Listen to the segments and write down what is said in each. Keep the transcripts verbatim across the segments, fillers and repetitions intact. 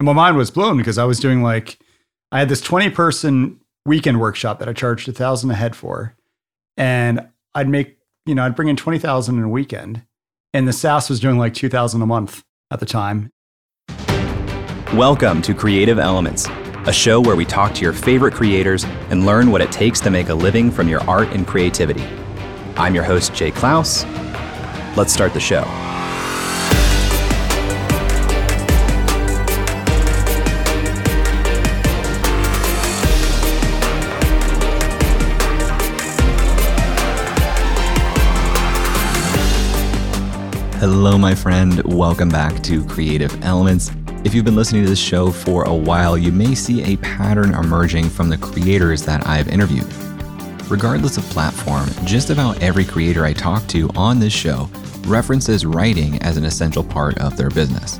And my mind was blown because I was doing like, I had this twenty person weekend workshop that I charged a thousand a head for. And I'd make, you know, I'd bring in twenty thousand in a weekend. And the SaaS was doing like two thousand a month at the time. Welcome to Creative Elements, a show where we talk to your favorite creators and learn what it takes to make a living from your art and creativity. I'm your host, Jay Klaus. Let's start the show. Hello, my friend. Welcome back to Creative Elements. If you've been listening to this show for a while, you may see a pattern emerging from the creators that I've interviewed. Regardless of platform, just about every creator I talk to on this show references writing as an essential part of their business.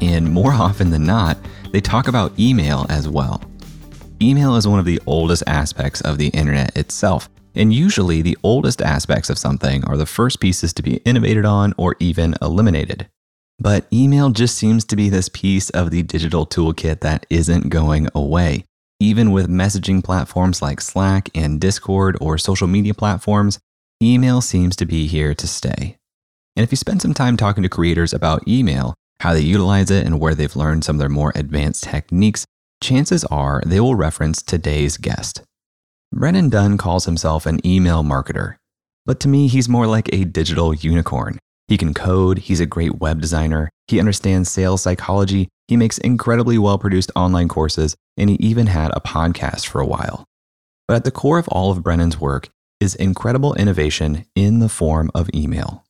And more often than not, they talk about email as well. Email is one of the oldest aspects of the internet itself. And usually the oldest aspects of something are the first pieces to be innovated on or even eliminated. But email just seems to be this piece of the digital toolkit that isn't going away. Even with messaging platforms like Slack and Discord or social media platforms, email seems to be here to stay. And if you spend some time talking to creators about email, how they utilize it and where they've learned some of their more advanced techniques, chances are they will reference today's guest. Brennan Dunn calls himself an email marketer, but to me, he's more like a digital unicorn. He can code, he's a great web designer, he understands sales psychology, he makes incredibly well-produced online courses, and he even had a podcast for a while. But at the core of all of Brennan's work is incredible innovation in the form of email.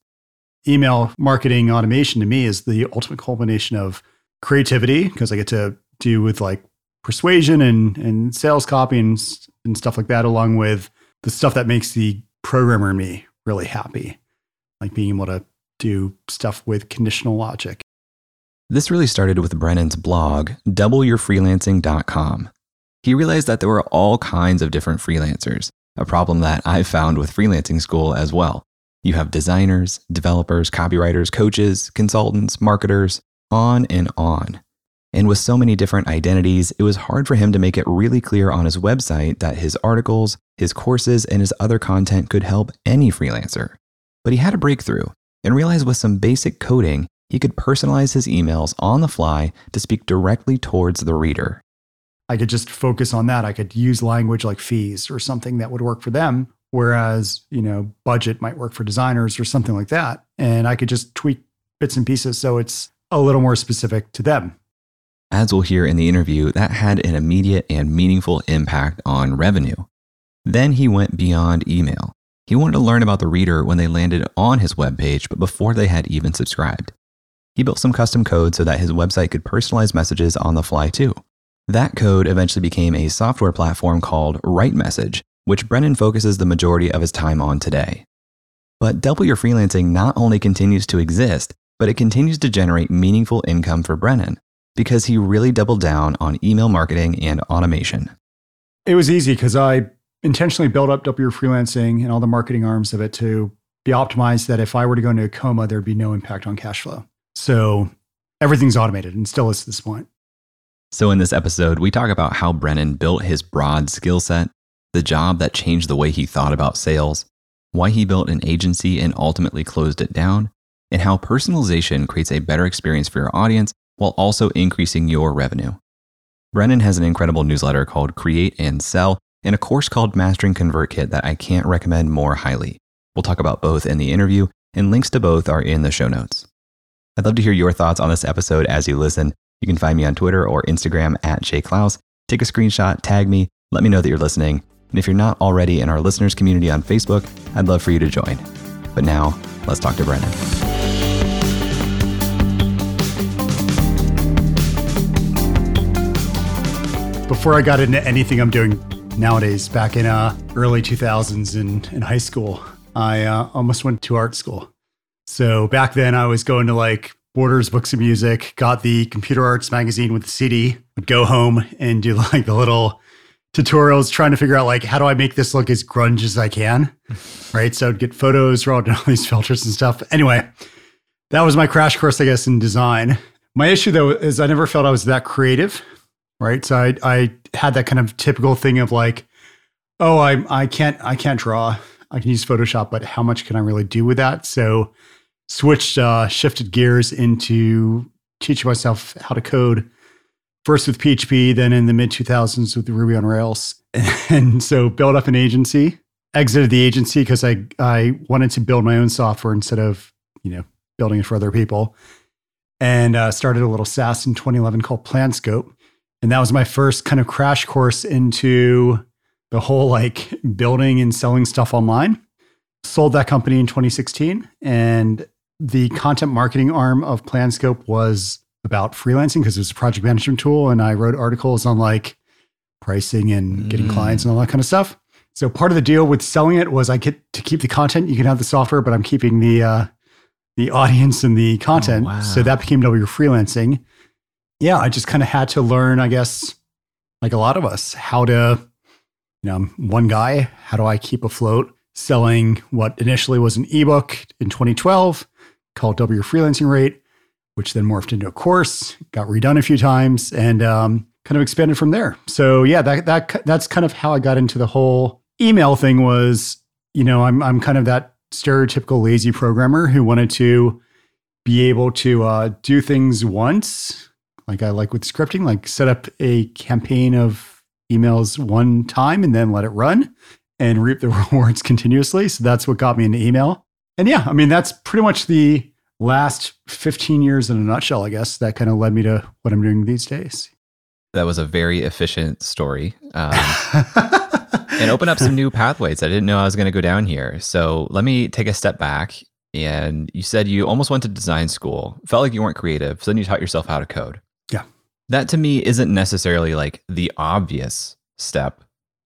Email marketing automation to me is the ultimate culmination of creativity, because I get to do with like persuasion and, and sales copy and, and stuff like that, along with the stuff that makes the programmer in me really happy, like being able to do stuff with conditional logic. This really started with Brennan's blog, double your freelancing dot com. He realized that there were all kinds of different freelancers, a problem that I found with freelancing school as well. You have designers, developers, copywriters, coaches, consultants, marketers, on and on. And with so many different identities, it was hard for him to make it really clear on his website that his articles, his courses, and his other content could help any freelancer. But he had a breakthrough and realized with some basic coding, he could personalize his emails on the fly to speak directly towards the reader. I could just focus on that. I could use language like fees or something that would work for them, whereas, you know, budget might work for designers or something like that. And I could just tweak bits and pieces so it's a little more specific to them. As we'll hear in the interview, that had an immediate and meaningful impact on revenue. Then he went beyond email. He wanted to learn about the reader when they landed on his webpage, but before they had even subscribed. He built some custom code so that his website could personalize messages on the fly too. That code eventually became a software platform called RightMessage, which Brennan focuses the majority of his time on today. But Double Your Freelancing not only continues to exist, but it continues to generate meaningful income for Brennan, because he really doubled down on email marketing and automation. It was easy because I intentionally built up Double Your Freelancing and all the marketing arms of it to be optimized that if I were to go into a coma, there'd be no impact on cash flow. So everything's automated and still is to this point. So in this episode, we talk about how Brennan built his broad skill set, the job that changed the way he thought about sales, why he built an agency and ultimately closed it down, and how personalization creates a better experience for your audience while also increasing your revenue. Brennan has an incredible newsletter called Create and Sell and a course called Mastering ConvertKit that I can't recommend more highly. We'll talk about both in the interview, and links to both are in the show notes. I'd love to hear your thoughts on this episode as you listen. You can find me on Twitter or Instagram at Jay Klaus. Take a screenshot, tag me, let me know that you're listening. And if you're not already in our listeners community on Facebook, I'd love for you to join. But now, let's talk to Brennan. Before I got into anything I'm doing nowadays, back in uh, early two thousands in, in high school, I uh, almost went to art school. So back then I was going to like Borders, Books and Music, got the Computer Arts magazine with the C D, would go home and do like the little tutorials trying to figure out like, how do I make this look as grunge as I can, right? So I'd get photos, draw down all these filters and stuff. Anyway, that was my crash course, I guess, in design. My issue, though, is I never felt I was that creative, right? So I I had that kind of typical thing of like, oh, I I can't I can't draw. I can use Photoshop, but how much can I really do with that? So switched, uh, shifted gears into teaching myself how to code, first with P H P, then in the mid two thousands with Ruby on Rails. And so built up an agency, exited the agency because I, I wanted to build my own software instead of, you know, building it for other people. And uh, started a little SaaS in twenty eleven called PlanScope. And that was my first kind of crash course into the whole like building and selling stuff online. Sold that company in twenty sixteen. And the content marketing arm of PlanScope was about freelancing because it was a project management tool. And I wrote articles on like pricing and getting mm. clients and all that kind of stuff. So part of the deal with selling it was I get to keep the content. You can have the software, but I'm keeping the uh, the audience and the content. Oh, wow. So that became Double Your Freelancing. Yeah, I just kind of had to learn, I guess, like a lot of us, how to, you know, I'm one guy, how do I keep afloat selling what initially was an ebook in twenty twelve called Double Your Freelancing Rate, which then morphed into a course, got redone a few times, and um, kind of expanded from there. So yeah, that that that's kind of how I got into the whole email thing was, you know, I'm I'm kind of that stereotypical lazy programmer who wanted to be able to uh, do things once, like I like with scripting, like set up a campaign of emails one time and then let it run and reap the rewards continuously. So that's what got me into email. And yeah, I mean, that's pretty much the last fifteen years in a nutshell, I guess, that kind of led me to what I'm doing these days. That was a very efficient story. Um, and opened up some new pathways. I didn't know I was going to go down here. So let me take a step back. And you said you almost went to design school, felt like you weren't creative. So then you taught yourself how to code. Yeah. That to me isn't necessarily like the obvious step,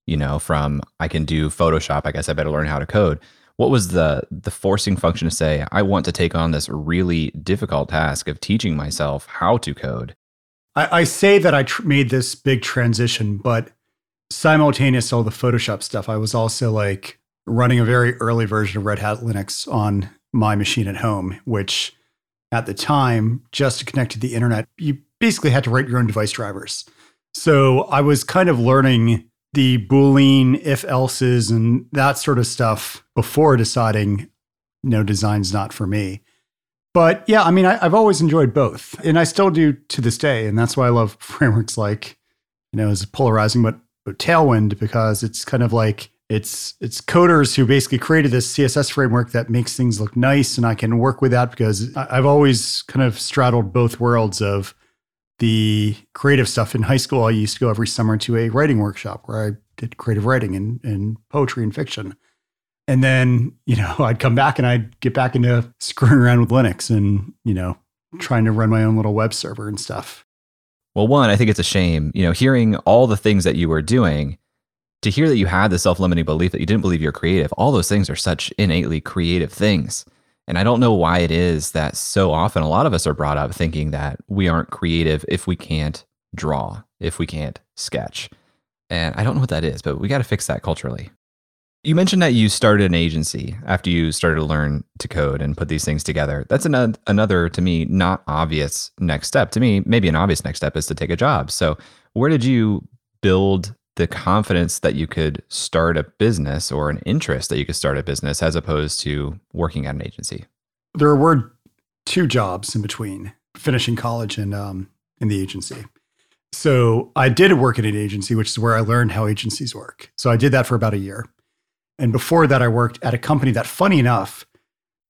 you know, from I can do Photoshop, I guess I better learn how to code. What was the the forcing function to say, I want to take on this really difficult task of teaching myself how to code? I, I say that I tr- made this big transition, but simultaneous to all the Photoshop stuff, I was also like running a very early version of Red Hat Linux on my machine at home, which at the time, just to connect to the internet, you basically had to write your own device drivers. So I was kind of learning the Boolean if else's and that sort of stuff before deciding, no, design's not for me. But yeah, I mean, I, I've always enjoyed both and I still do to this day. And that's why I love frameworks like, you know, it's polarizing, but, but Tailwind, because it's kind of like, it's it's coders who basically created this C S S framework that makes things look nice. And I can work with that because I, I've always kind of straddled both worlds of the creative stuff. In high school, I used to go every summer to a writing workshop where I did creative writing and, and poetry and fiction. And then, you know, I'd come back and I'd get back into screwing around with Linux and, you know, trying to run my own little web server and stuff. Well, one, I think it's a shame, you know, hearing all the things that you were doing, to hear that you had the self-limiting belief that you didn't believe you're creative. All those things are such innately creative things. And I don't know why it is that so often a lot of us are brought up thinking that we aren't creative if we can't draw, if we can't sketch. And I don't know what that is, but we got to fix that culturally. You mentioned that you started an agency after you started to learn to code and put these things together. That's another, another to me, not obvious next step. To me, maybe an obvious next step is to take a job. So where did you build the confidence that you could start a business or an interest that you could start a business as opposed to working at an agency? There were two jobs in between finishing college and um, in the agency. So I did work at an agency, which is where I learned how agencies work. So I did that for about a year. And before that, I worked at a company that, funny enough,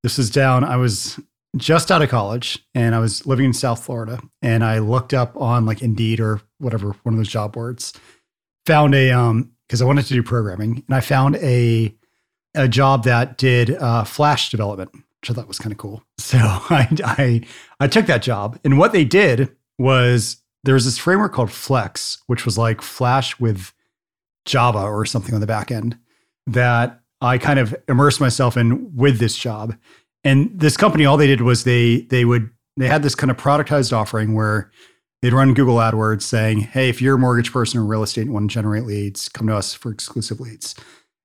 this is down, I was just out of college and I was living in South Florida. And I looked up on like Indeed or whatever, one of those job boards. Found a, um, because I wanted to do programming, and I found a a job that did uh, Flash development, which I thought was kind of cool. So I, I I took that job, and what they did was there was this framework called Flex, which was like Flash with Java or something on the back end that I kind of immersed myself in with this job. And this company, all they did was they they would they had this kind of productized offering where they'd run Google AdWords saying, hey, if you're a mortgage person or real estate and want to generate leads, come to us for exclusive leads.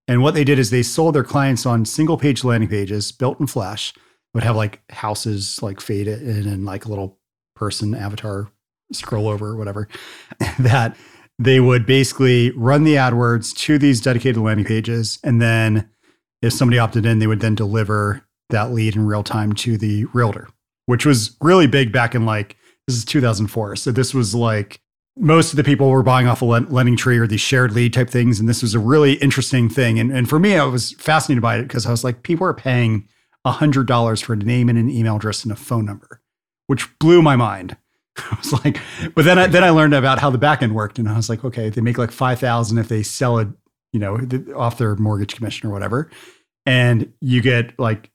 And what they did is they sold their clients on single page landing pages built in Flash, would have like houses like faded in and like a little person avatar scroll over or whatever, that they would basically run the AdWords to these dedicated landing pages. And then if somebody opted in, they would then deliver that lead in real time to the realtor, which was really big back in like, this is two thousand four. So this was like, most of the people were buying off a LendingTree or these shared lead type things. And this was a really interesting thing. And, and for me, I was fascinated by it because I was like, people are paying one hundred dollars for a name and an email address and a phone number, which blew my mind. I was like, but then I, then I learned about how the backend worked. And I was like, okay, they make like five thousand dollars if they sell it, you know, off their mortgage commission or whatever. And you get like,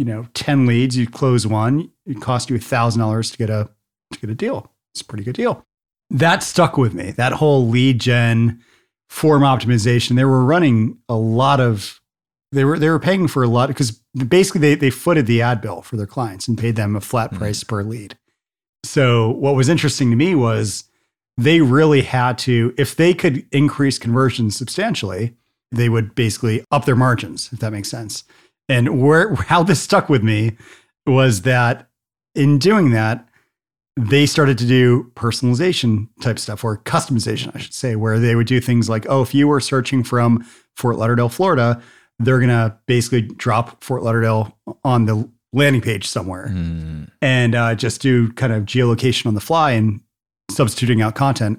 you know, ten leads, you close one, it costs you one thousand dollars to get a to get a deal. It's a pretty good deal. That stuck with me, that whole lead gen form optimization. They were running a lot of, they were they were paying for a lot because basically they they footed the ad bill for their clients and paid them a flat price mm-hmm. per lead. So what was interesting to me was they really had to, if they could increase conversions substantially, they would basically up their margins, if that makes sense. And where how this stuck with me was that in doing that, they started to do personalization type stuff, or customization, I should say, where they would do things like, oh, if you were searching from Fort Lauderdale, Florida, they're going to basically drop Fort Lauderdale on the landing page somewhere mm. and uh, just do kind of geolocation on the fly and substituting out content.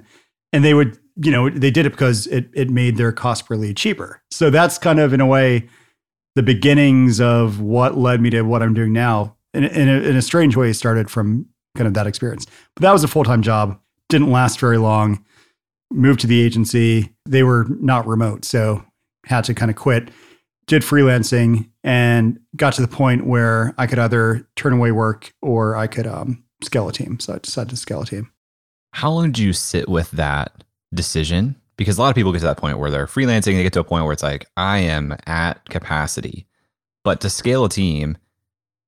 And they would, you know, they did it because it it made their cost per lead cheaper. So that's kind of, in a way, the beginnings of what led me to what I'm doing now. In, in, a, in a strange way, it started from kind of that experience. But that was a full-time job. Didn't last very long. Moved to the agency. They were not remote, so had to kind of quit. Did freelancing and got to the point where I could either turn away work or I could um, scale a team. So I decided to scale a team. How long do you sit with that decision? Because a lot of people get to that point where they're freelancing, they get to a point where it's like, I am at capacity. But to scale a team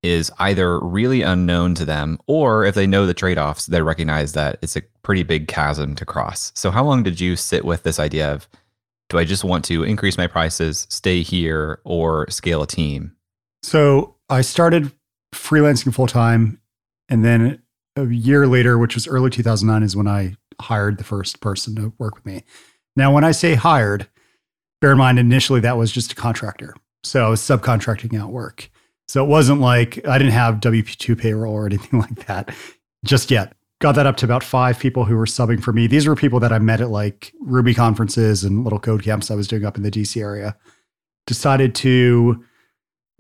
is either really unknown to them, or if they know the trade-offs, they recognize that it's a pretty big chasm to cross. So how long did you sit with this idea of, do I just want to increase my prices, stay here, or scale a team? So I started freelancing full-time, and then a year later, which was early two thousand nine, is when I hired the first person to work with me. Now, when I say hired, bear in mind, initially that was just a contractor. So I was subcontracting out work. So it wasn't like I didn't have W P two payroll or anything like that just yet. Got that up to about five people who were subbing for me. These were people that I met at like Ruby conferences and little code camps I was doing up in the D C area. Decided to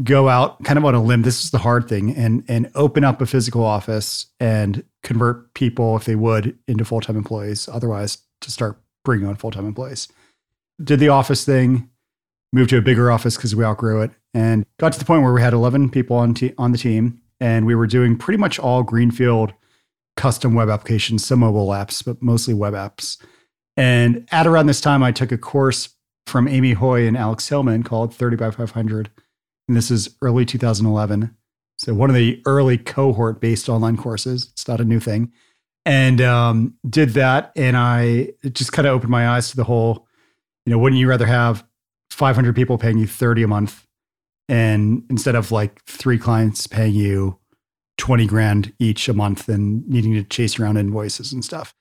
go out kind of on a limb. This is the hard thing, and and open up a physical office and convert people, if they would, into full-time employees. Otherwise, to start bringing on full-time employees. Did the office thing, moved to a bigger office because we outgrew it, and got to the point where we had eleven people on t- on the team, and we were doing pretty much all greenfield custom web applications, some mobile apps, but mostly web apps. And at around this time, I took a course from Amy Hoy and Alex Hillman called thirty by five hundred. And this is early two thousand eleven. So one of the early cohort-based online courses. It's not a new thing. And um, did that. And I it just kind of opened my eyes to the whole, you know, wouldn't you rather have five hundred people paying you thirty a month, and instead of like three clients paying you twenty grand each a month and needing to chase around invoices and stuff.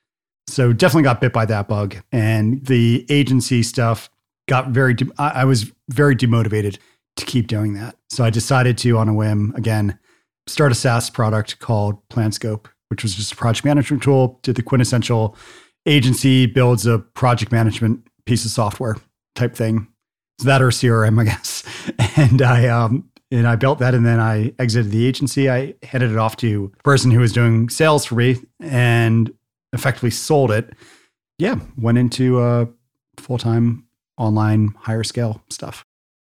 So definitely got bit by that bug. And the agency stuff got very, de- I was very demotivated to keep doing that. So I decided to, on a whim, again, start a SaaS product called PlanScope, which was just a project management tool. Did the quintessential agency builds a project management piece of software type thing. So that or C R M, I guess. And I, um, And I built that, and then I exited the agency. I headed it off to a person who was doing sales for me and effectively sold it. Yeah, went into uh, full-time online higher scale stuff.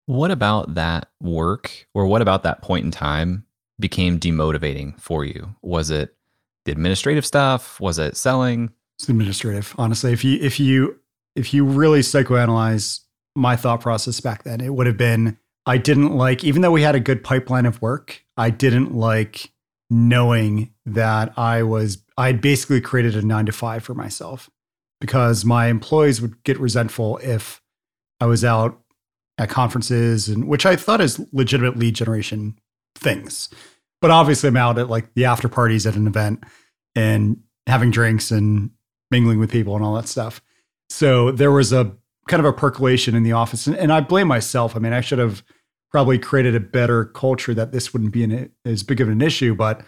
What about that work, or what about that point in time became demotivating for you? Was it the administrative stuff? Was it selling? It's administrative, honestly. If you if you if you really psychoanalyze my thought process back then, it would have been, I didn't like, even though we had a good pipeline of work, I didn't like knowing that I was, I had basically created a nine to five for myself, because my employees would get resentful if I was out at conferences, and which I thought is legitimate lead generation things. But obviously I'm out at like the after parties at an event and having drinks and mingling with people and all that stuff. So there was a kind of a percolation in the office. And, and I blame myself. I mean, I should have probably created a better culture that this wouldn't be an, as big of an issue. But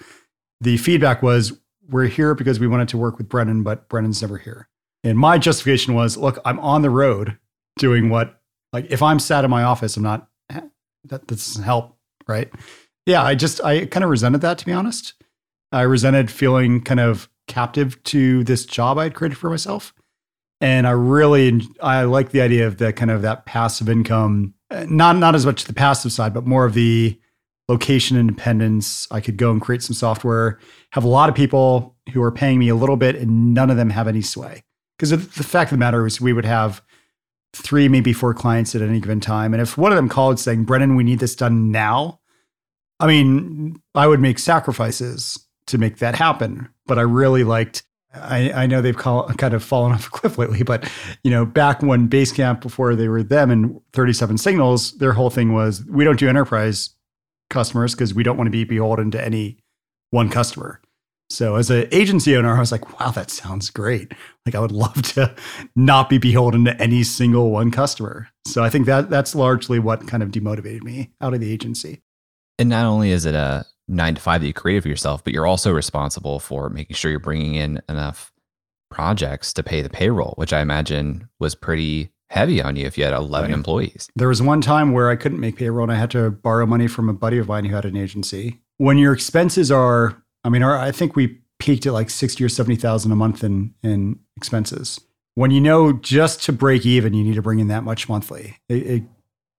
the feedback was, we're here because we wanted to work with Brennan, but Brennan's never here. And my justification was, look, I'm on the road doing what, like if I'm sat in my office, I'm not, that doesn't help, right? Yeah, I just, I kind of resented that, to be honest. I resented feeling kind of captive to this job I had created for myself. And I really, I like the idea of the kind of that passive income, not, not as much the passive side, but more of the location independence. I could go and create some software, have a lot of people who are paying me a little bit and none of them have any sway. Because the fact of the matter is we would have three, maybe four clients at any given time. And if one of them called saying, Brennan, we need this done now. I mean, I would make sacrifices to make that happen. But I really liked, I, I know they've call, kind of fallen off a cliff lately, but you know, back when Basecamp, before they were them and thirty-seven Signals, their whole thing was, we don't do enterprise customers because we don't want to be beholden to any one customer. So as an agency owner, I was like, wow, that sounds great. Like I would love to not be beholden to any single one customer. So I think that that's largely what kind of demotivated me out of the agency. And not only is it a nine to five that you created for yourself, but you're also responsible for making sure you're bringing in enough projects to pay the payroll, which I imagine was pretty heavy on you if you had eleven right. employees. There was one time where I couldn't make payroll and I had to borrow money from a buddy of mine who had an agency. When your expenses are... I mean, our, I think we peaked at like sixty or seventy thousand a month in in expenses. When you know just to break even, you need to bring in that much monthly, it,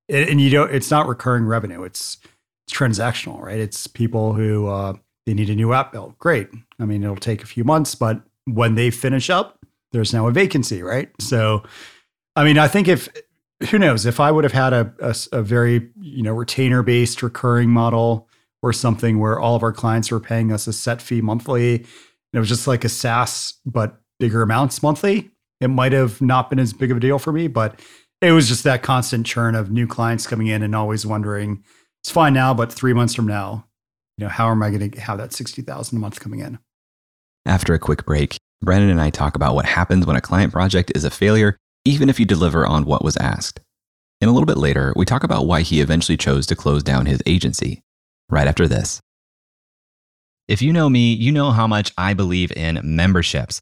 it, and you don't. It's not recurring revenue; it's, it's transactional, right? It's people who uh, they need a new app built. Great. I mean, it'll take a few months, but when they finish up, there's now a vacancy, right? So, I mean, I think if who knows if I would have had a a, a very you know retainer based recurring model, or something where all of our clients were paying us a set fee monthly, and it was just like a SaaS, but bigger amounts monthly, it might have not been as big of a deal for me, but it was just that constant churn of new clients coming in and always wondering, it's fine now, but three months from now, you know, how am I going to have that sixty thousand dollars a month coming in? After a quick break, Brennan and I talk about what happens when a client project is a failure, even if you deliver on what was asked. And a little bit later, we talk about why he eventually chose to close down his agency. Right after this. If you know me, you know how much I believe in memberships.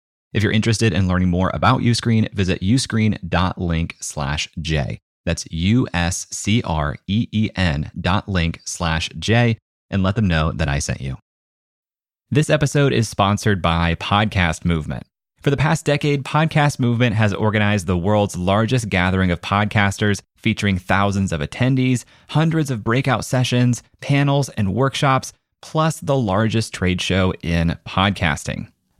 If you're interested in learning more about Uscreen, visit uscreen.link slash J. That's U-S-C-R-E-E-N dot link slash J and let them know that I sent you. This episode is sponsored by Podcast Movement. For the past decade, Podcast Movement has organized the world's largest gathering of podcasters, featuring thousands of attendees, hundreds of breakout sessions, panels, and workshops, plus the largest trade show in podcasting.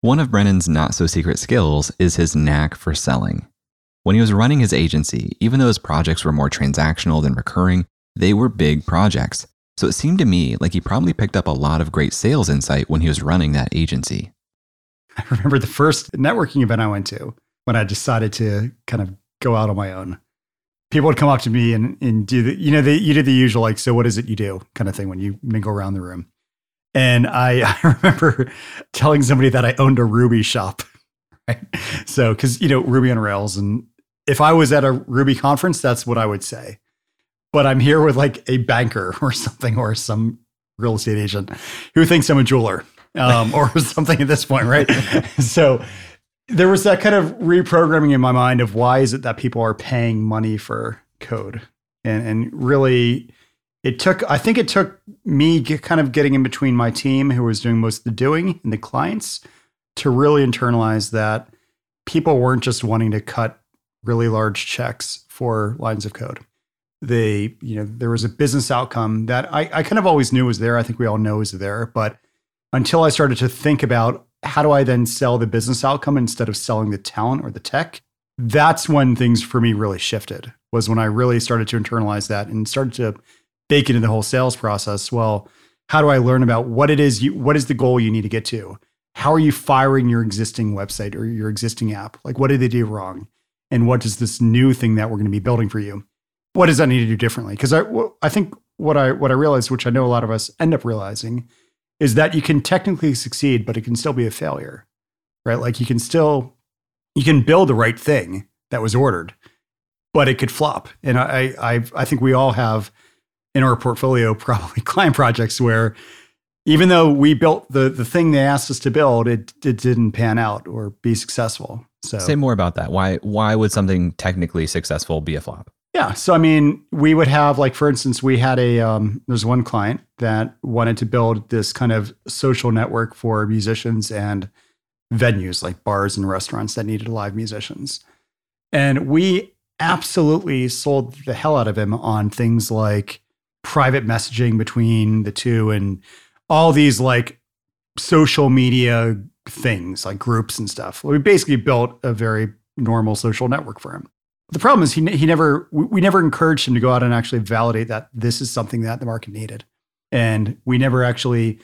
One of Brennan's not-so-secret skills is his knack for selling. When he was running his agency, even though his projects were more transactional than recurring, they were big projects. So it seemed to me like he probably picked up a lot of great sales insight when he was running that agency. I remember the first networking event I went to when I decided to kind of go out on my own. People would come up to me and, and do the, you know, they, you did the usual, like, so what is it you do kind of thing when you mingle around the room. And I, I remember telling somebody that I owned a Ruby shop, right? So, because, you know, Ruby on Rails. And if I was at a Ruby conference, that's what I would say. But I'm here with like a banker or something, or some real estate agent who thinks I'm a jeweler um, or something at this point, right? So there was that kind of reprogramming in my mind of why is it that people are paying money for code? And and really it took, I think it took me get, kind of getting in between my team who was doing most of the doing and the clients to really internalize that people weren't just wanting to cut really large checks for lines of code. They, you know, there was a business outcome that I, I kind of always knew was there. I think we all know is there. But until I started to think about how do I then sell the business outcome instead of selling the talent or the tech, that's when things for me really shifted, was when I really started to internalize that and started to bake into the whole sales process. Well, how do I learn about what it is you, what is the goal you need to get to? How are you firing your existing website or your existing app? Like, what did they do wrong? And what is this new thing that we're going to be building for you? What does that need to do differently? Because I, I think what I what I realized, which I know a lot of us end up realizing, is that you can technically succeed, but it can still be a failure, right? Like you can still, you can build the right thing that was ordered, but it could flop. And I I I think we all have in our portfolio probably client projects where even though we built the the thing they asked us to build, it it didn't pan out or be successful. So say more about that. Why why would something technically successful be a flop? Yeah. So, I mean, we would have, like, for instance, we had a, um, there's one client that wanted to build this kind of social network for musicians and venues like bars and restaurants that needed live musicians. And we absolutely sold the hell out of him on things like private messaging between the two and all these like social media things like groups and stuff. We basically built a very normal social network for him. The problem is he he never we never encouraged him to go out and actually validate that this is something that the market needed. And we never actually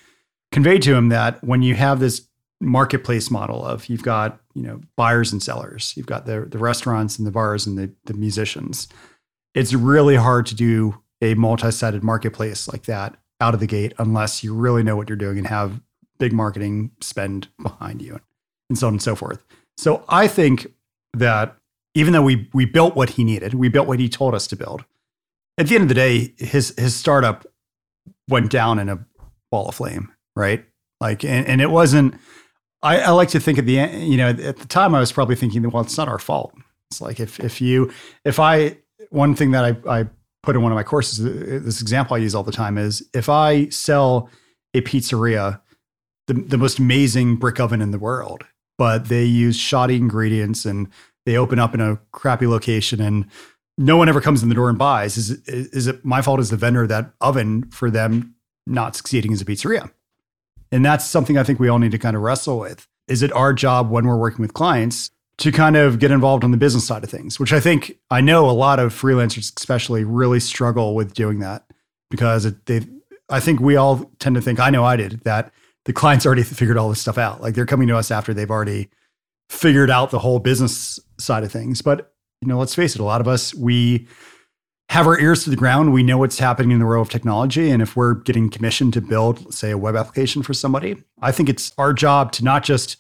conveyed to him that when you have this marketplace model of you've got, you know, buyers and sellers, you've got the the restaurants and the bars and the, the musicians, it's really hard to do a multi-sided marketplace like that out of the gate unless you really know what you're doing and have big marketing spend behind you and so on and so forth. So I think that even though we we built what he needed, we built what he told us to build. At the end of the day, his his startup went down in a ball of flame, right? Like, and, and it wasn't. I, I like to think at the end, you know, at the time I was probably thinking, well, it's not our fault. It's like if if you if I one thing that I I put in one of my courses, this example I use all the time is if I sell a pizzeria, the the most amazing brick oven in the world, but they use shoddy ingredients and they open up in a crappy location and no one ever comes in the door and buys. Is, is, is it my fault as the vendor of that oven for them not succeeding as a pizzeria? And that's something I think we all need to kind of wrestle with. Is it our job when we're working with clients to kind of get involved on the business side of things, which I think I know a lot of freelancers especially really struggle with doing that because they, I think we all tend to think, I know I did, that the client's already figured all this stuff out. Like they're coming to us after they've already figured out the whole business side of things. But you know, let's face it, a lot of us, we have our ears to the ground. We know what's happening in the world of technology. And if we're getting commissioned to build, say, a web application for somebody, I think it's our job to not just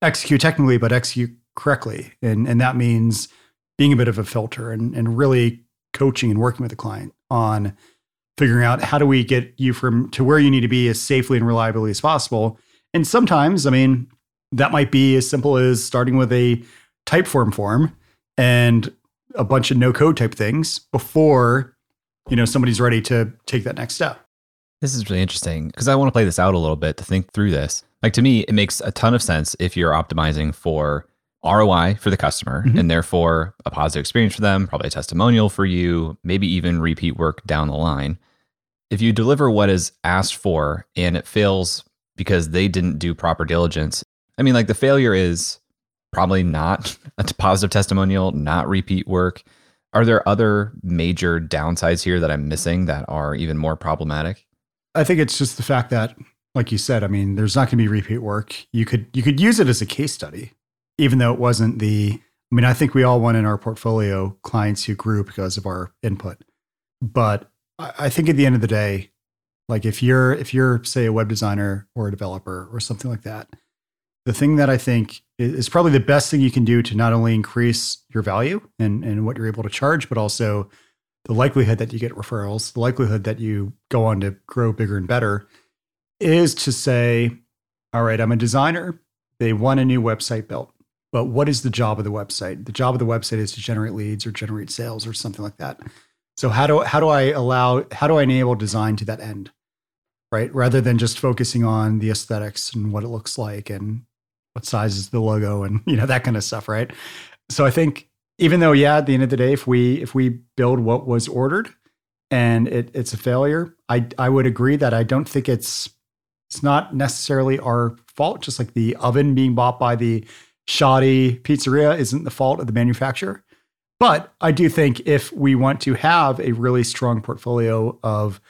execute technically, but execute correctly. And, and that means being a bit of a filter and, and really coaching and working with the client on figuring out how do we get you from to where you need to be as safely and reliably as possible. And sometimes, I mean, that might be as simple as starting with a Typeform form and a bunch of no-code type things before, you know, somebody's ready to take that next step. This is really interesting because I want to play this out a little bit to think through this. Like, to me, it makes a ton of sense if you're optimizing for R O I for the customer, mm-hmm. and therefore a positive experience for them, probably a testimonial for you, maybe even repeat work down the line. If you deliver what is asked for and it fails because they didn't do proper diligence, I mean, like, the failure is probably not a positive testimonial, not repeat work. Are there other major downsides here that I'm missing that are even more problematic? I think it's just the fact that, like you said, I mean, there's not going to be repeat work. You could you could use it as a case study, even though it wasn't the, I mean, I think we all want in our portfolio clients who grew because of our input. But I think at the end of the day, like if you're, if you're say, a web designer or a developer or something like that, the thing that I think is probably the best thing you can do to not only increase your value and, and what you're able to charge, but also the likelihood that you get referrals, the likelihood that you go on to grow bigger and better, is to say, all right, I'm a designer. They want a new website built, but what is the job of the website? The job of the website is to generate leads or generate sales or something like that. So how do how do I allow, how do I enable design to that end, right? Rather than just focusing on the aesthetics and what it looks like and what size is the logo and, you know, that kind of stuff, right? So I think even though, yeah, at the end of the day, if we if we build what was ordered and it, it's a failure, I I would agree that I don't think it's it's not necessarily our fault. Just like the oven being bought by the shoddy pizzeria isn't the fault of the manufacturer. But I do think if we want to have a really strong portfolio of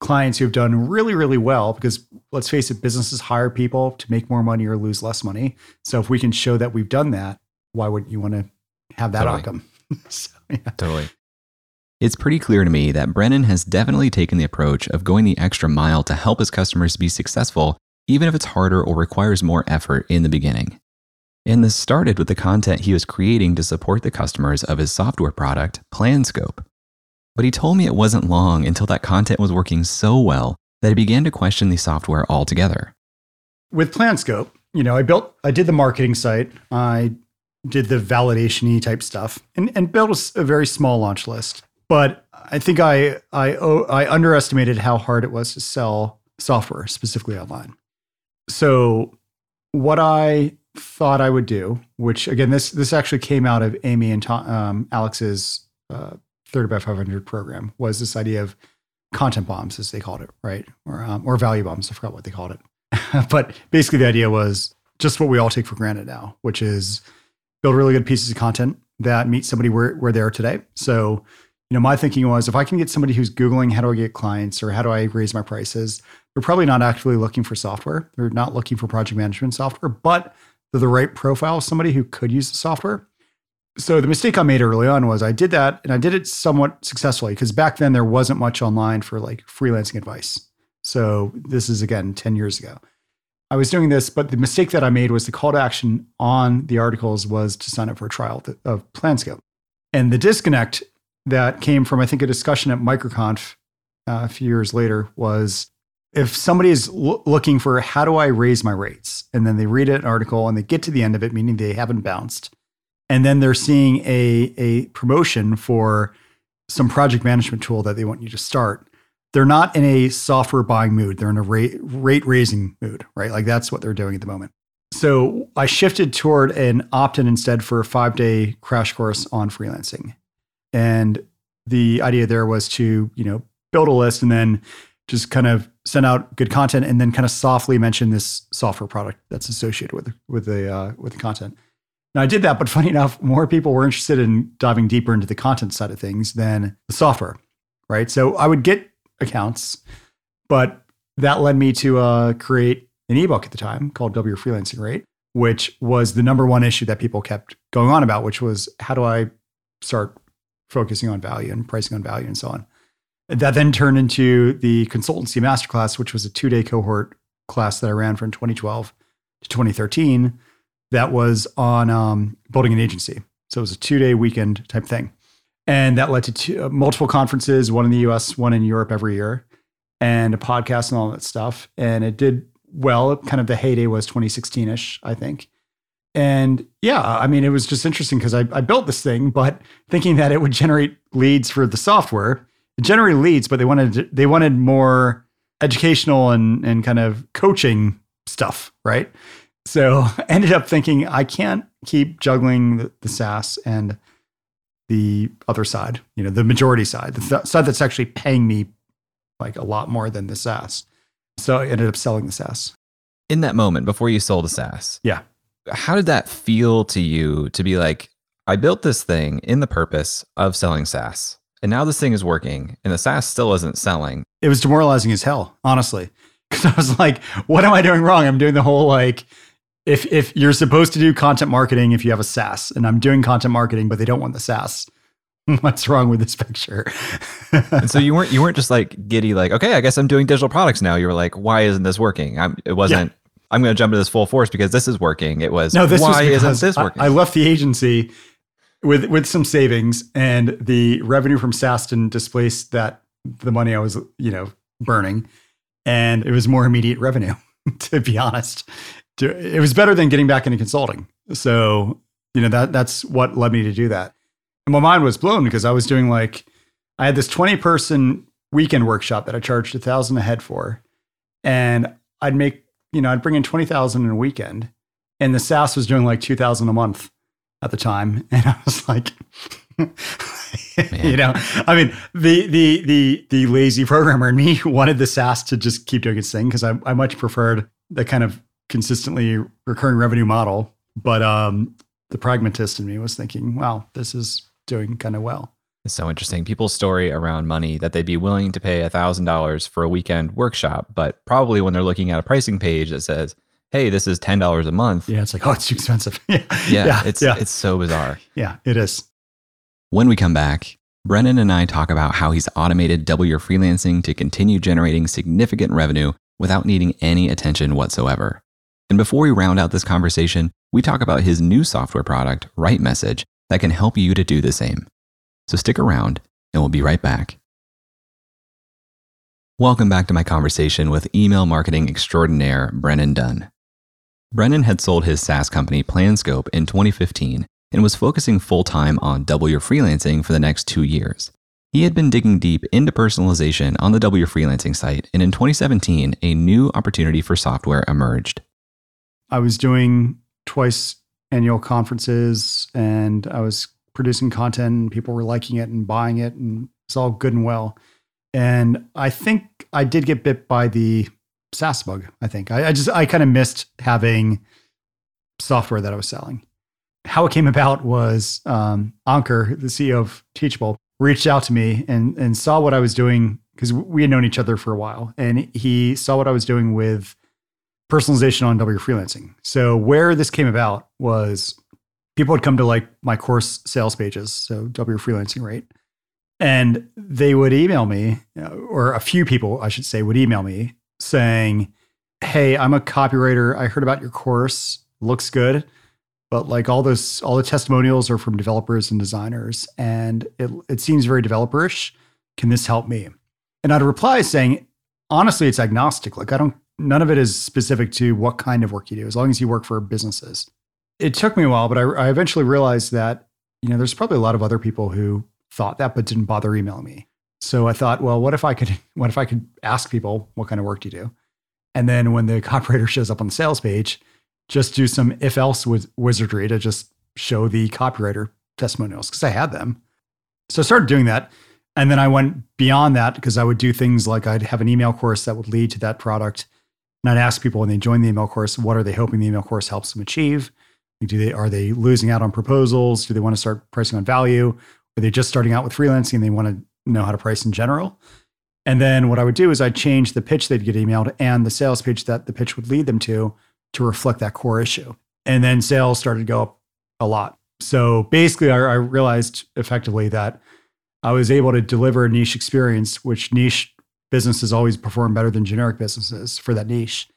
clients who have done really, really well, because let's face it, businesses hire people to make more money or lose less money. So if we can show that we've done that, why wouldn't you want to have that outcome? So, yeah. Totally. It's pretty clear to me that Brennan has definitely taken the approach of going the extra mile to help his customers be successful, even if it's harder or requires more effort in the beginning. And this started with the content he was creating to support the customers of his software product, PlanScope. But he told me it wasn't long until that content was working so well that he began to question the software altogether. With PlanScope, you know, I built, I did the marketing site, I did the validation-y type stuff, and, and built a, a very small launch list. But I think I, I, I underestimated how hard it was to sell software, specifically online. So what I thought I would do, which again, this this actually came out of Amy and Tom, um, Alex's uh, thirty by five hundred program, was this idea of content bombs, as they called it, right? Or um, or value bombs, I forgot what they called it. But basically the idea was just what we all take for granted now, which is build really good pieces of content that meet somebody where, where they are today. So, you know, my thinking was, if I can get somebody who's Googling, how do I get clients or how do I raise my prices? They're probably not actively looking for software. They're not looking for project management software, but they're the right profile of somebody who could use the software. So the mistake I made early on was I did that, and I did it somewhat successfully because back then there wasn't much online for like freelancing advice. So this is, again, ten years ago. I was doing this, but the mistake that I made was the call to action on the articles was to sign up for a trial of PlanScope. And the disconnect that came from, I think, a discussion at MicroConf uh, a few years later was, if somebody is lo- looking for how do I raise my rates, and then they read an article and they get to the end of it, meaning they haven't bounced, and then they're seeing a, a promotion for some project management tool that they want you to start, they're not in a software buying mood. They're in a rate, rate raising mood, right? Like, that's what they're doing at the moment. So I shifted toward an opt-in instead for a five-day crash course on freelancing. And the idea there was to, you know, build a list and then just kind of send out good content and then kind of softly mention this software product that's associated with, with, the, uh, with the content. Now, I did that, but funny enough, more people were interested in diving deeper into the content side of things than the software, right? So I would get accounts, but that led me to uh, create an ebook at the time called Double Your Freelancing, right? Which was the number one issue that people kept going on about, which was, how do I start focusing on value and pricing on value and so on. That then turned into the consultancy masterclass, which was a two-day cohort class that I ran from twenty twelve to twenty thirteen that was on um, building an agency. So it was a two-day weekend type thing. And that led to two, uh, multiple conferences, one in the U S, one in Europe every year, and a podcast and all that stuff. And it did well. Kind of the heyday was twenty sixteen-ish, I think. And yeah, I mean, it was just interesting because I, I built this thing, but thinking that it would generate leads for the software, it generated leads, but they wanted they wanted more educational and, and kind of coaching stuff, right? So I ended up thinking, I can't keep juggling the, the SaaS and the other side, you know, the majority side, the th- side that's actually paying me like a lot more than the SaaS. So I ended up selling the SaaS. In that moment, before you sold the SaaS, yeah, how did that feel to you to be like, I built this thing in the purpose of selling SaaS, and now this thing is working and the SaaS still isn't selling? It was demoralizing as hell, honestly, because I was like, what am I doing wrong? I'm doing the whole like, if if you're supposed to do content marketing if you have a SaaS, and I'm doing content marketing, but they don't want the SaaS. What's wrong with this picture? And so you weren't you weren't just like giddy, like, okay, I guess I'm doing digital products now. You were like, why isn't this working? I'm, it wasn't, yeah. I'm going to jump into this full force because this is working. It was, no, this why was isn't this working? I, I left the agency with with some savings, and the revenue from SaaS didn't displace that the money I was, you know, burning, and it was more immediate revenue. To be honest, it was better than getting back into consulting. So, you know, that that's what led me to do that. And my mind was blown because I was doing like, I had this twenty person weekend workshop that I charged a thousand a head for. And I'd make, you know, I'd bring in twenty thousand in a weekend, and the SaaS was doing like two thousand a month at the time. And I was like, you know, I mean, the, the, the, the lazy programmer in me wanted the SaaS to just keep doing its thing, because I, I much preferred the kind of consistently recurring revenue model. But, um, the pragmatist in me was thinking, wow, this is doing kind of well. It's so interesting. People's story around money, that they'd be willing to pay one thousand dollars for a weekend workshop, but probably when they're looking at a pricing page that says, hey, this is ten dollars a month. Yeah, it's like, oh, it's too expensive. yeah, yeah, it's, yeah, it's so bizarre. Yeah, it is. When we come back, Brennan and I talk about how he's automated Double Your Freelancing to continue generating significant revenue without needing any attention whatsoever. And before we round out this conversation, we talk about his new software product, RightMessage, that can help you to do the same. So stick around, and we'll be right back. Welcome back to my conversation with email marketing extraordinaire Brennan Dunn. Brennan had sold his SaaS company PlanScope in twenty fifteen and was focusing full-time on Double Your Freelancing for the next two years. He had been digging deep into personalization on the Double Your Freelancing site, and in twenty seventeen, a new opportunity for software emerged. I was doing twice annual conferences, and I was producing content, and people were liking it and buying it, and it's all good and well. And I think I did get bit by the SaaS bug. I think I, I just, I kind of missed having software that I was selling. How it came about was um, Ankur, the C E O of Teachable, reached out to me and, and saw what I was doing, because we had known each other for a while, and he saw what I was doing with personalization on Double Your Freelancing. So where this came about was people would come to like my course sales pages, so Double Your Freelancing rate, and they would email me, or a few people, I should say, would email me saying, hey, I'm a copywriter. I heard about your course. Looks good. But like all those, all the testimonials are from developers and designers, and it, it seems very developerish. Can this help me? And I'd reply saying, honestly, it's agnostic. Like I don't, none of it is specific to what kind of work you do, as long as you work for businesses. It took me a while, but I, I eventually realized that, you know, there's probably a lot of other people who thought that, but didn't bother emailing me. So I thought, well, what if I could, what if I could ask people, what kind of work do you do? And then when the copywriter shows up on the sales page, just do some if else wiz- wizardry to just show the copywriter testimonials, because I had them. So I started doing that. And then I went beyond that, because I would do things like I'd have an email course that would lead to that product. And I'd ask people when they join the email course, what are they hoping the email course helps them achieve? Do they, are they losing out on proposals? Do they want to start pricing on value? Are they just starting out with freelancing and they want to know how to price in general? And then what I would do is I'd change the pitch they'd get emailed and the sales page that the pitch would lead them to, to reflect that core issue. And then sales started to go up a lot. So basically, I, I realized effectively that I was able to deliver a niche experience, which niche businesses always perform better than generic businesses for that niche,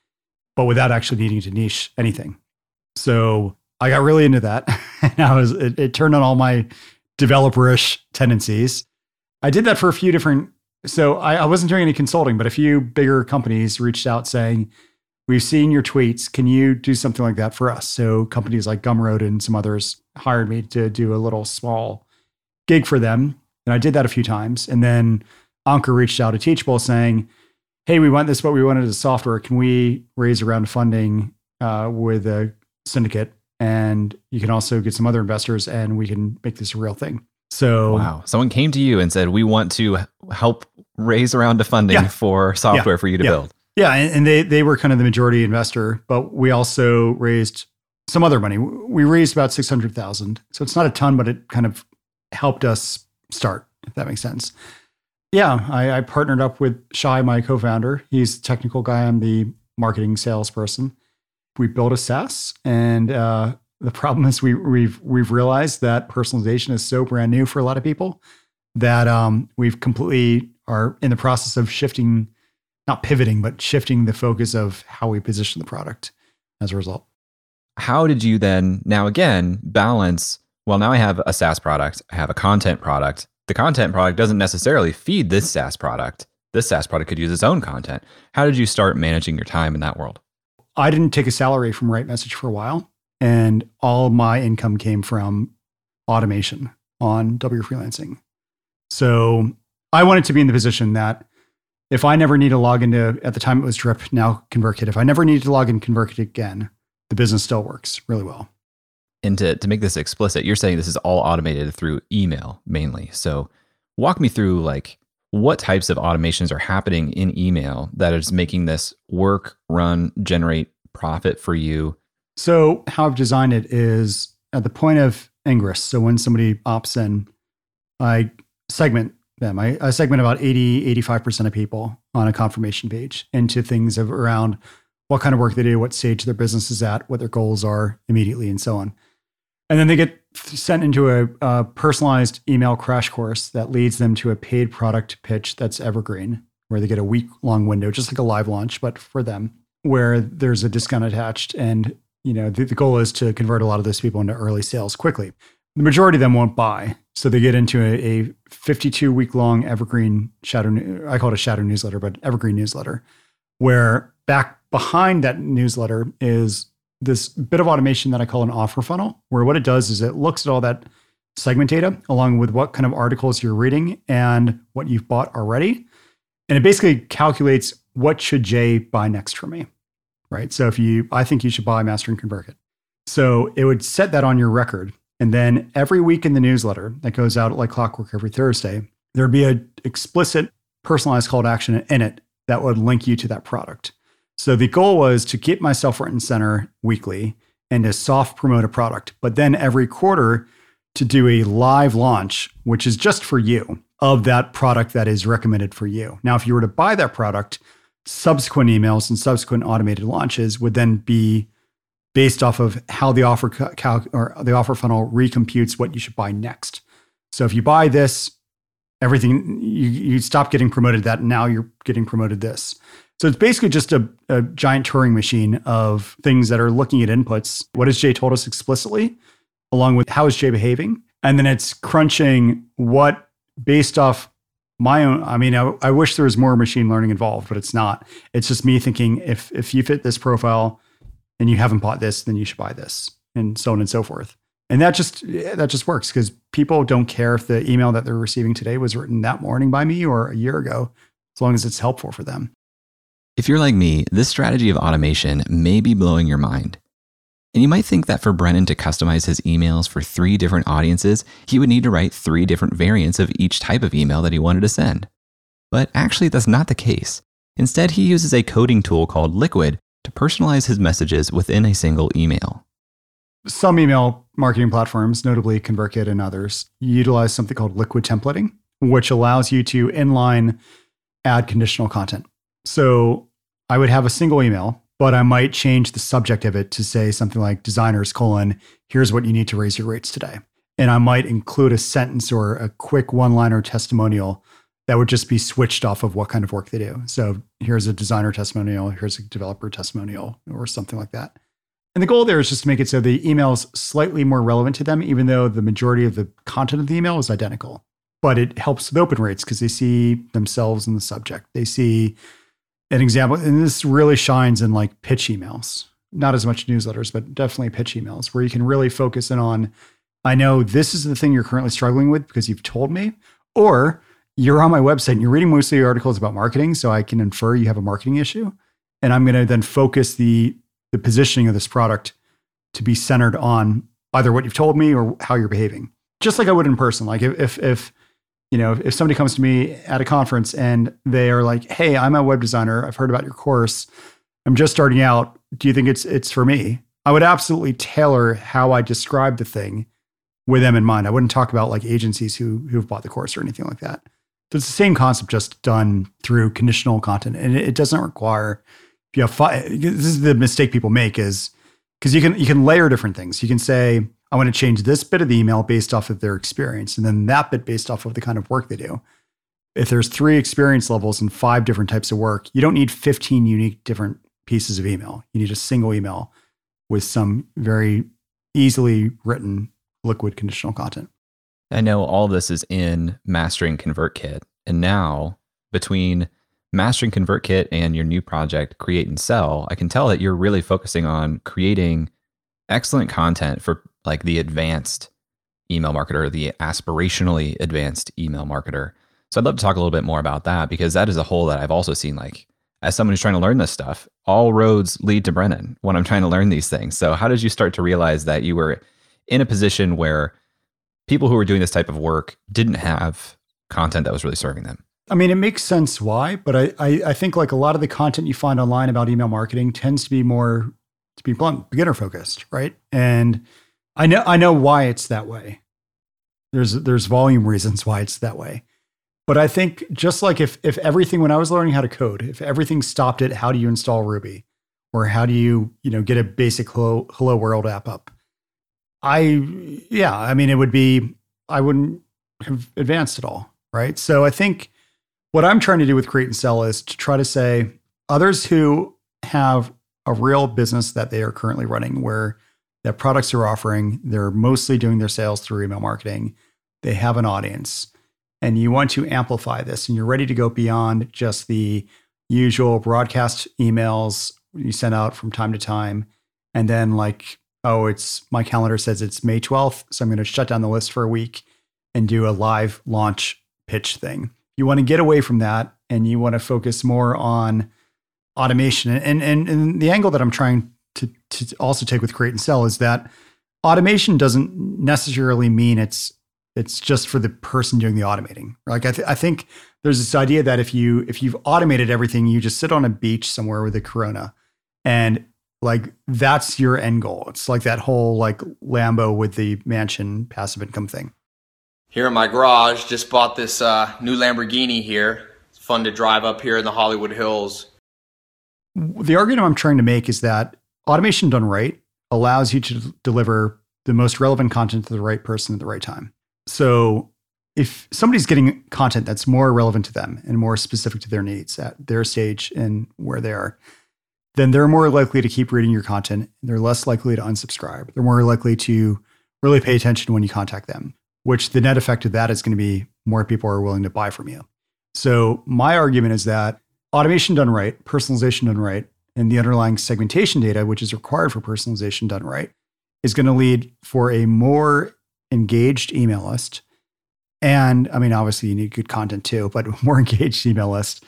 but without actually needing to niche anything. So I got really into that. And I was, it, it turned on all my developerish tendencies. I did that for a few different, so I, I wasn't doing any consulting, but a few bigger companies reached out saying, we've seen your tweets. Can you do something like that for us? So companies like Gumroad and some others hired me to do a little small gig for them. And I did that a few times. And then Ankur reached out to Teachable saying, hey, we want this, but we wanted a software. Can we raise a round of funding uh, with a syndicate? And you can also get some other investors and we can make this a real thing. So wow, someone came to you and said, we want to help raise a round of funding yeah. for software yeah. for you to yeah. build. Yeah, and they they were kind of the majority investor, but we also raised some other money. We raised about six hundred thousand dollars. So it's not a ton, but it kind of helped us start, if that makes sense. Yeah, I, I partnered up with Shai, my co-founder. He's the technical guy. I'm the marketing salesperson. We built a SaaS, and uh, the problem is we, we've we've realized that personalization is so brand new for a lot of people that um, we've completely are in the process of shifting. Not pivoting, but shifting the focus of how we position the product as a result. How did you then now again balance, well, now I have a SaaS product, I have a content product. The content product doesn't necessarily feed this SaaS product. This SaaS product could use its own content. How did you start managing your time in that world? I didn't take a salary from RightMessage for a while, and all my income came from automation on Double Your Freelancing. So I wanted to be in the position that if I never need to log into, at the time it was Drip, now ConvertKit, if I never need to log in ConvertKit again, the business still works really well. And to, to make this explicit, you're saying this is all automated through email mainly. So walk me through like what types of automations are happening in email that is making this work, run, generate profit for you. So how I've designed it is at the point of ingress. So when somebody opts in, I segment them. I, I segment about eighty, eighty-five percent of people on a confirmation page into things of around what kind of work they do, what stage their business is at, what their goals are immediately, and so on. And then they get sent into a, a personalized email crash course that leads them to a paid product pitch that's evergreen, where they get a week-long window, just like a live launch, but for them, where there's a discount attached. And you know the, the goal is to convert a lot of those people into early sales quickly. The majority of them won't buy. So they get into a, a fifty-two week long evergreen shadow, I call it a shadow newsletter, but evergreen newsletter, where back behind that newsletter is this bit of automation that I call an offer funnel, where what it does is it looks at all that segment data along with what kind of articles you're reading and what you've bought already. And it basically calculates what should Jay buy next for me, right? So if you, I think you should buy Mastering ConvertKit. So it would set that on your record. And then every week in the newsletter that goes out like clockwork every Thursday, there'd be an explicit personalized call to action in it that would link you to that product. So the goal was to get myself front and center weekly and to soft promote a product, but then every quarter to do a live launch, which is just for you, of that product that is recommended for you. Now, if you were to buy that product, subsequent emails and subsequent automated launches would then be based off of how the offer cal- or the offer funnel recomputes what you should buy next. So if you buy this, everything you, you stop getting promoted that, and now you're getting promoted this. So it's basically just a, a giant Turing machine of things that are looking at inputs. What has Jay told us explicitly, along with how is Jay behaving? And then it's crunching what based off my own, I mean, I, I wish there was more machine learning involved, but it's not. It's just me thinking if if you fit this profile, and you haven't bought this, then you should buy this, and so on and so forth. And that just that just works because people don't care if the email that they're receiving today was written that morning by me or a year ago, as long as it's helpful for them. If you're like me, this strategy of automation may be blowing your mind. And you might think that for Brennan to customize his emails for three different audiences, he would need to write three different variants of each type of email that he wanted to send. But actually, that's not the case. Instead, he uses a coding tool called Liquid to personalize his messages within a single email. Some email marketing platforms, notably ConvertKit and others, utilize something called liquid templating, which allows you to inline add conditional content. So I would have a single email but I might change the subject of it to say something like designers colon, here's what you need to raise your rates today. And I might include a sentence or a quick one-liner testimonial that would just be switched off of what kind of work they do. So here's a designer testimonial, here's a developer testimonial, or something like that. And the goal there is just to make it so the email's slightly more relevant to them, even though the majority of the content of the email is identical. But it helps with open rates because they see themselves in the subject. They see an example, and this really shines in like pitch emails, not as much newsletters, but definitely pitch emails where you can really focus in on, I know this is the thing you're currently struggling with because you've told me, or you're on my website and you're reading mostly articles about marketing, so I can infer you have a marketing issue. And I'm going to then focus the the positioning of this product to be centered on either what you've told me or how you're behaving. Just like I would in person. Like if, if, if you know, if somebody comes to me at a conference and they are like, hey, I'm a web designer. I've heard about your course. I'm just starting out. Do you think it's it's for me? I would absolutely tailor how I describe the thing with them in mind. I wouldn't talk about like agencies who who've bought the course or anything like that. So it's the same concept, just done through conditional content. And it doesn't require, if you have five, this is the mistake people make is, because you can, you can layer different things. You can say, I want to change this bit of the email based off of their experience, and then that bit based off of the kind of work they do. If there's three experience levels and five different types of work, you don't need fifteen unique different pieces of email. You need a single email with some very easily written liquid conditional content. I know all this is in Mastering ConvertKit. And now between Mastering ConvertKit and your new project, Create and Sell, I can tell that you're really focusing on creating excellent content for like the advanced email marketer, the aspirationally advanced email marketer. So I'd love to talk a little bit more about that, because that is a hole that I've also seen, like as someone who's trying to learn this stuff, all roads lead to Brennan when I'm trying to learn these things. So how did you start to realize that you were in a position where people who were doing this type of work didn't have content that was really serving them? I mean, it makes sense why, but I, I, I think like a lot of the content you find online about email marketing tends to be more, to be blunt, beginner focused, right? And I know I know why it's that way. There's there's volume reasons why it's that way. But I think just like if if everything, when I was learning how to code, if everything stopped at how do you install Ruby or how do you, you know, get a basic hello, hello world app up, I, yeah, I mean, it would be, I wouldn't have advanced at all, right? So I think what I'm trying to do with Create and Sell is to try to say others who have a real business that they are currently running where their products are offering, they're mostly doing their sales through email marketing, they have an audience, and you want to amplify this and you're ready to go beyond just the usual broadcast emails you send out from time to time. And then like, oh, it's my calendar says it's May twelfth, so I'm going to shut down the list for a week and do a live launch pitch thing. You want to get away from that and you want to focus more on automation. And, and, and the angle that I'm trying to, to also take with Create and Sell is that automation doesn't necessarily mean it's it's just for the person doing the automating. Like I, th- I think there's this idea that if, you, if you've automated everything, you just sit on a beach somewhere with a Corona and like that's your end goal. It's like that whole like Lambo with the mansion passive income thing. Here in my garage, just bought this uh, new Lamborghini here. It's fun to drive up here in the Hollywood Hills. The argument I'm trying to make is that automation done right allows you to deliver the most relevant content to the right person at the right time. So if somebody's getting content that's more relevant to them and more specific to their needs at their stage and where they are, then they're more likely to keep reading your content. They're less likely to unsubscribe. They're more likely to really pay attention when you contact them, which the net effect of that is going to be more people are willing to buy from you. So my argument is that automation done right, personalization done right, and the underlying segmentation data, which is required for personalization done right, is going to lead for a more engaged email list. And I mean, obviously you need good content too, but a more engaged email list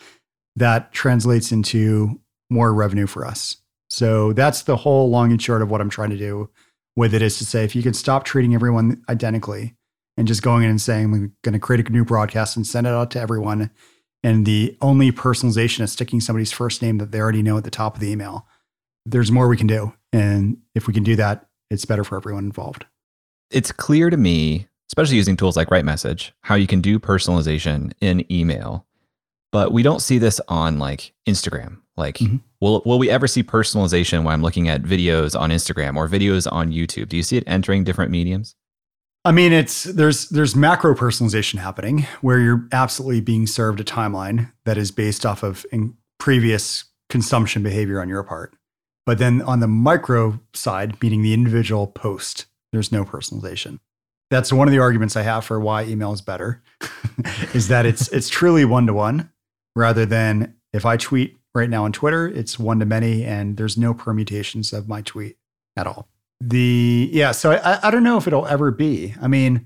that translates into more revenue for us. So that's the whole long and short of what I'm trying to do with it, is to say, if you can stop treating everyone identically and just going in and saying, I'm going to create a new broadcast and send it out to everyone, and the only personalization is sticking somebody's first name that they already know at the top of the email, there's more we can do. And if we can do that, it's better for everyone involved. It's clear to me, especially using tools like RightMessage, how you can do personalization in email, but we don't see this on like Instagram. Like, mm-hmm. will will we ever see personalization when I'm looking at videos on Instagram or videos on YouTube? Do you see it entering different mediums? I mean, it's there's there's macro personalization happening where you're absolutely being served a timeline that is based off of in previous consumption behavior on your part. But then on the micro side, meaning the individual post, there's no personalization. That's one of the arguments I have for why email is better, is that it's it's truly one-to-one rather than if I tweet right now on Twitter, it's one-to-many and there's no permutations of my tweet at all. The yeah, so I, I don't know if it'll ever be. I mean,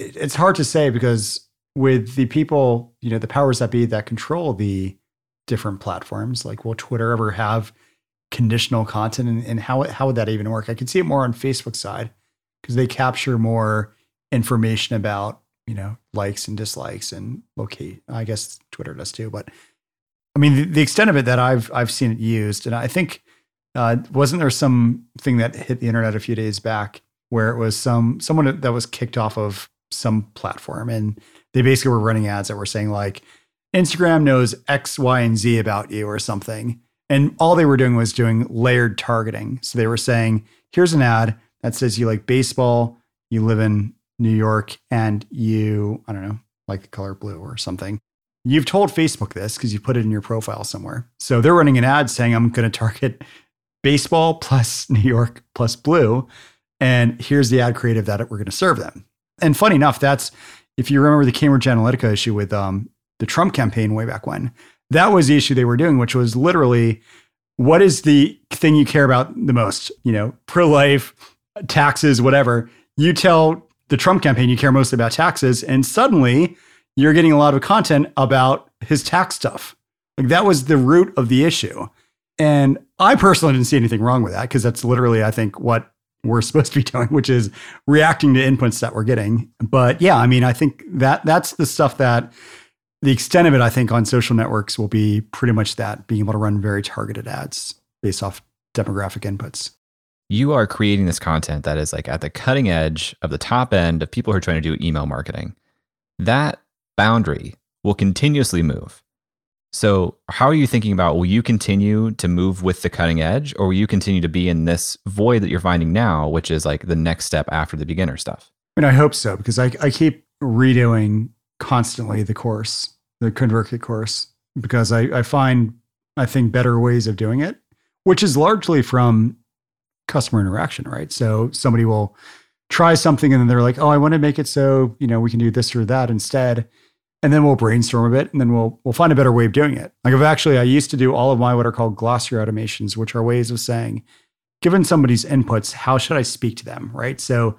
it, it's hard to say because with the people, you know, the powers that be that control the different platforms, like will Twitter ever have conditional content and, and how, how would that even work? I can see it more on Facebook's side because they capture more information about, you know, likes and dislikes and locate. I guess Twitter does too, but I mean, the, the extent of it that I've I've seen it used, and I think uh, wasn't there some thing that hit the internet a few days back where it was some someone that was kicked off of some platform, and they basically were running ads that were saying like, Instagram knows X, Y, and Z about you or something, and all they were doing was doing layered targeting. So they were saying, here's an ad that says you like baseball, you live in New York, and you, I don't know, like the color blue or something. You've told Facebook this because you put it in your profile somewhere. So they're running an ad saying, I'm going to target baseball plus New York plus blue. And here's the ad creative that we're going to serve them. And funny enough, that's, if you remember the Cambridge Analytica issue with um, the Trump campaign way back when, that was the issue they were doing, which was literally, what is the thing you care about the most? You know, pro-life, taxes, whatever. You tell the Trump campaign you care most about taxes, and suddenly you're getting a lot of content about his tax stuff. Like that was the root of the issue. And I personally didn't see anything wrong with that because that's literally, I think, what we're supposed to be doing, which is reacting to inputs that we're getting. But yeah, I mean, I think that that's the stuff that the extent of it, I think, on social networks will be pretty much that, being able to run very targeted ads based off demographic inputs. You are creating this content that is like at the cutting edge of the top end of people who are trying to do email marketing. That boundary will continuously move. So how are you thinking about, will you continue to move with the cutting edge, or will you continue to be in this void that you're finding now, which is like the next step after the beginner stuff? And I hope so, because I, I keep redoing constantly the course, the ConvertKit course, because I, I find, I think, better ways of doing it, which is largely from customer interaction, right? So somebody will try something and then they're like, oh, I want to make it so, you know, we can do this or that instead. And then we'll brainstorm a bit and then we'll we'll find a better way of doing it. Like I've actually, I used to do all of my what are called glossary automations, which are ways of saying, given somebody's inputs, how should I speak to them, right? So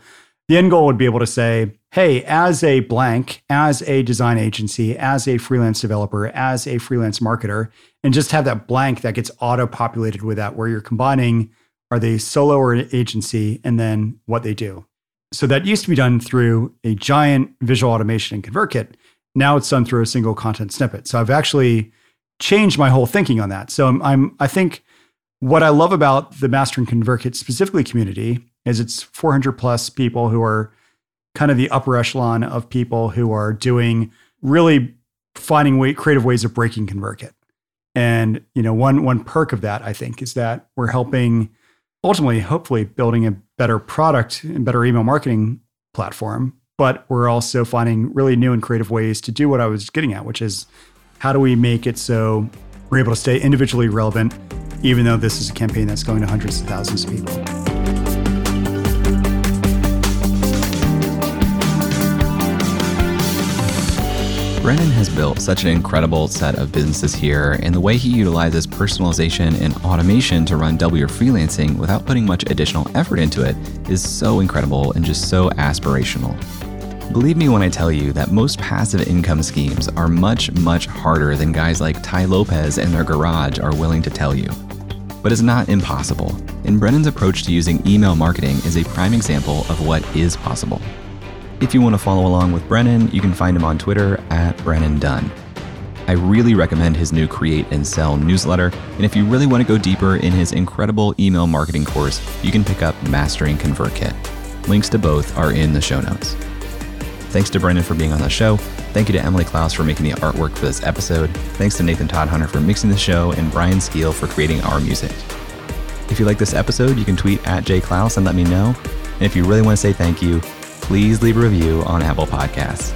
the end goal would be able to say, hey, as a blank, as a design agency, as a freelance developer, as a freelance marketer, and just have that blank that gets auto-populated with that, where you're combining, are they solo or an agency, and then what they do. So that used to be done through a giant visual automation in ConvertKit. Now it's done through a single content snippet. So I've actually changed my whole thinking on that. So I'm, I'm I think what I love about the Mastering ConvertKit specifically community is it's four hundred plus people who are kind of the upper echelon of people who are doing really finding way, creative ways of breaking ConvertKit. And you know, one one perk of that, I think, is that we're helping ultimately, hopefully, building a better product and better email marketing platform. But we're also finding really new and creative ways to do what I was getting at, which is how do we make it so we're able to stay individually relevant, even though this is a campaign that's going to hundreds of thousands of people. Brennan has built such an incredible set of businesses here, and the way he utilizes personalization and automation to run Double Your Freelancing without putting much additional effort into it is so incredible and just so aspirational. Believe me when I tell you that most passive income schemes are much, much harder than guys like Tai Lopez and their garage are willing to tell you. But it's not impossible, and Brennan's approach to using email marketing is a prime example of what is possible. If you want to follow along with Brennan, you can find him on Twitter at Brennan Dunn. I really recommend his new Create and Sell newsletter. And if you really want to go deeper in his incredible email marketing course, you can pick up Mastering ConvertKit. Links to both are in the show notes. Thanks to Brennan for being on the show. Thank you to Emily Klaus for making the artwork for this episode. Thanks to Nathan Todd Hunter for mixing the show and Brian Skeel for creating our music. If you like this episode, you can tweet at Jay Klaus and let me know. And if you really want to say thank you, please leave a review on Apple Podcasts.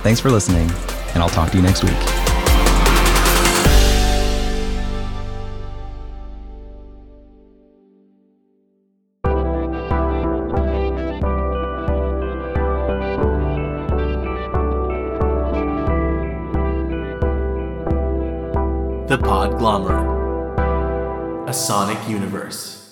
Thanks for listening, and I'll talk to you next week. The Podglomerate, a sonic universe.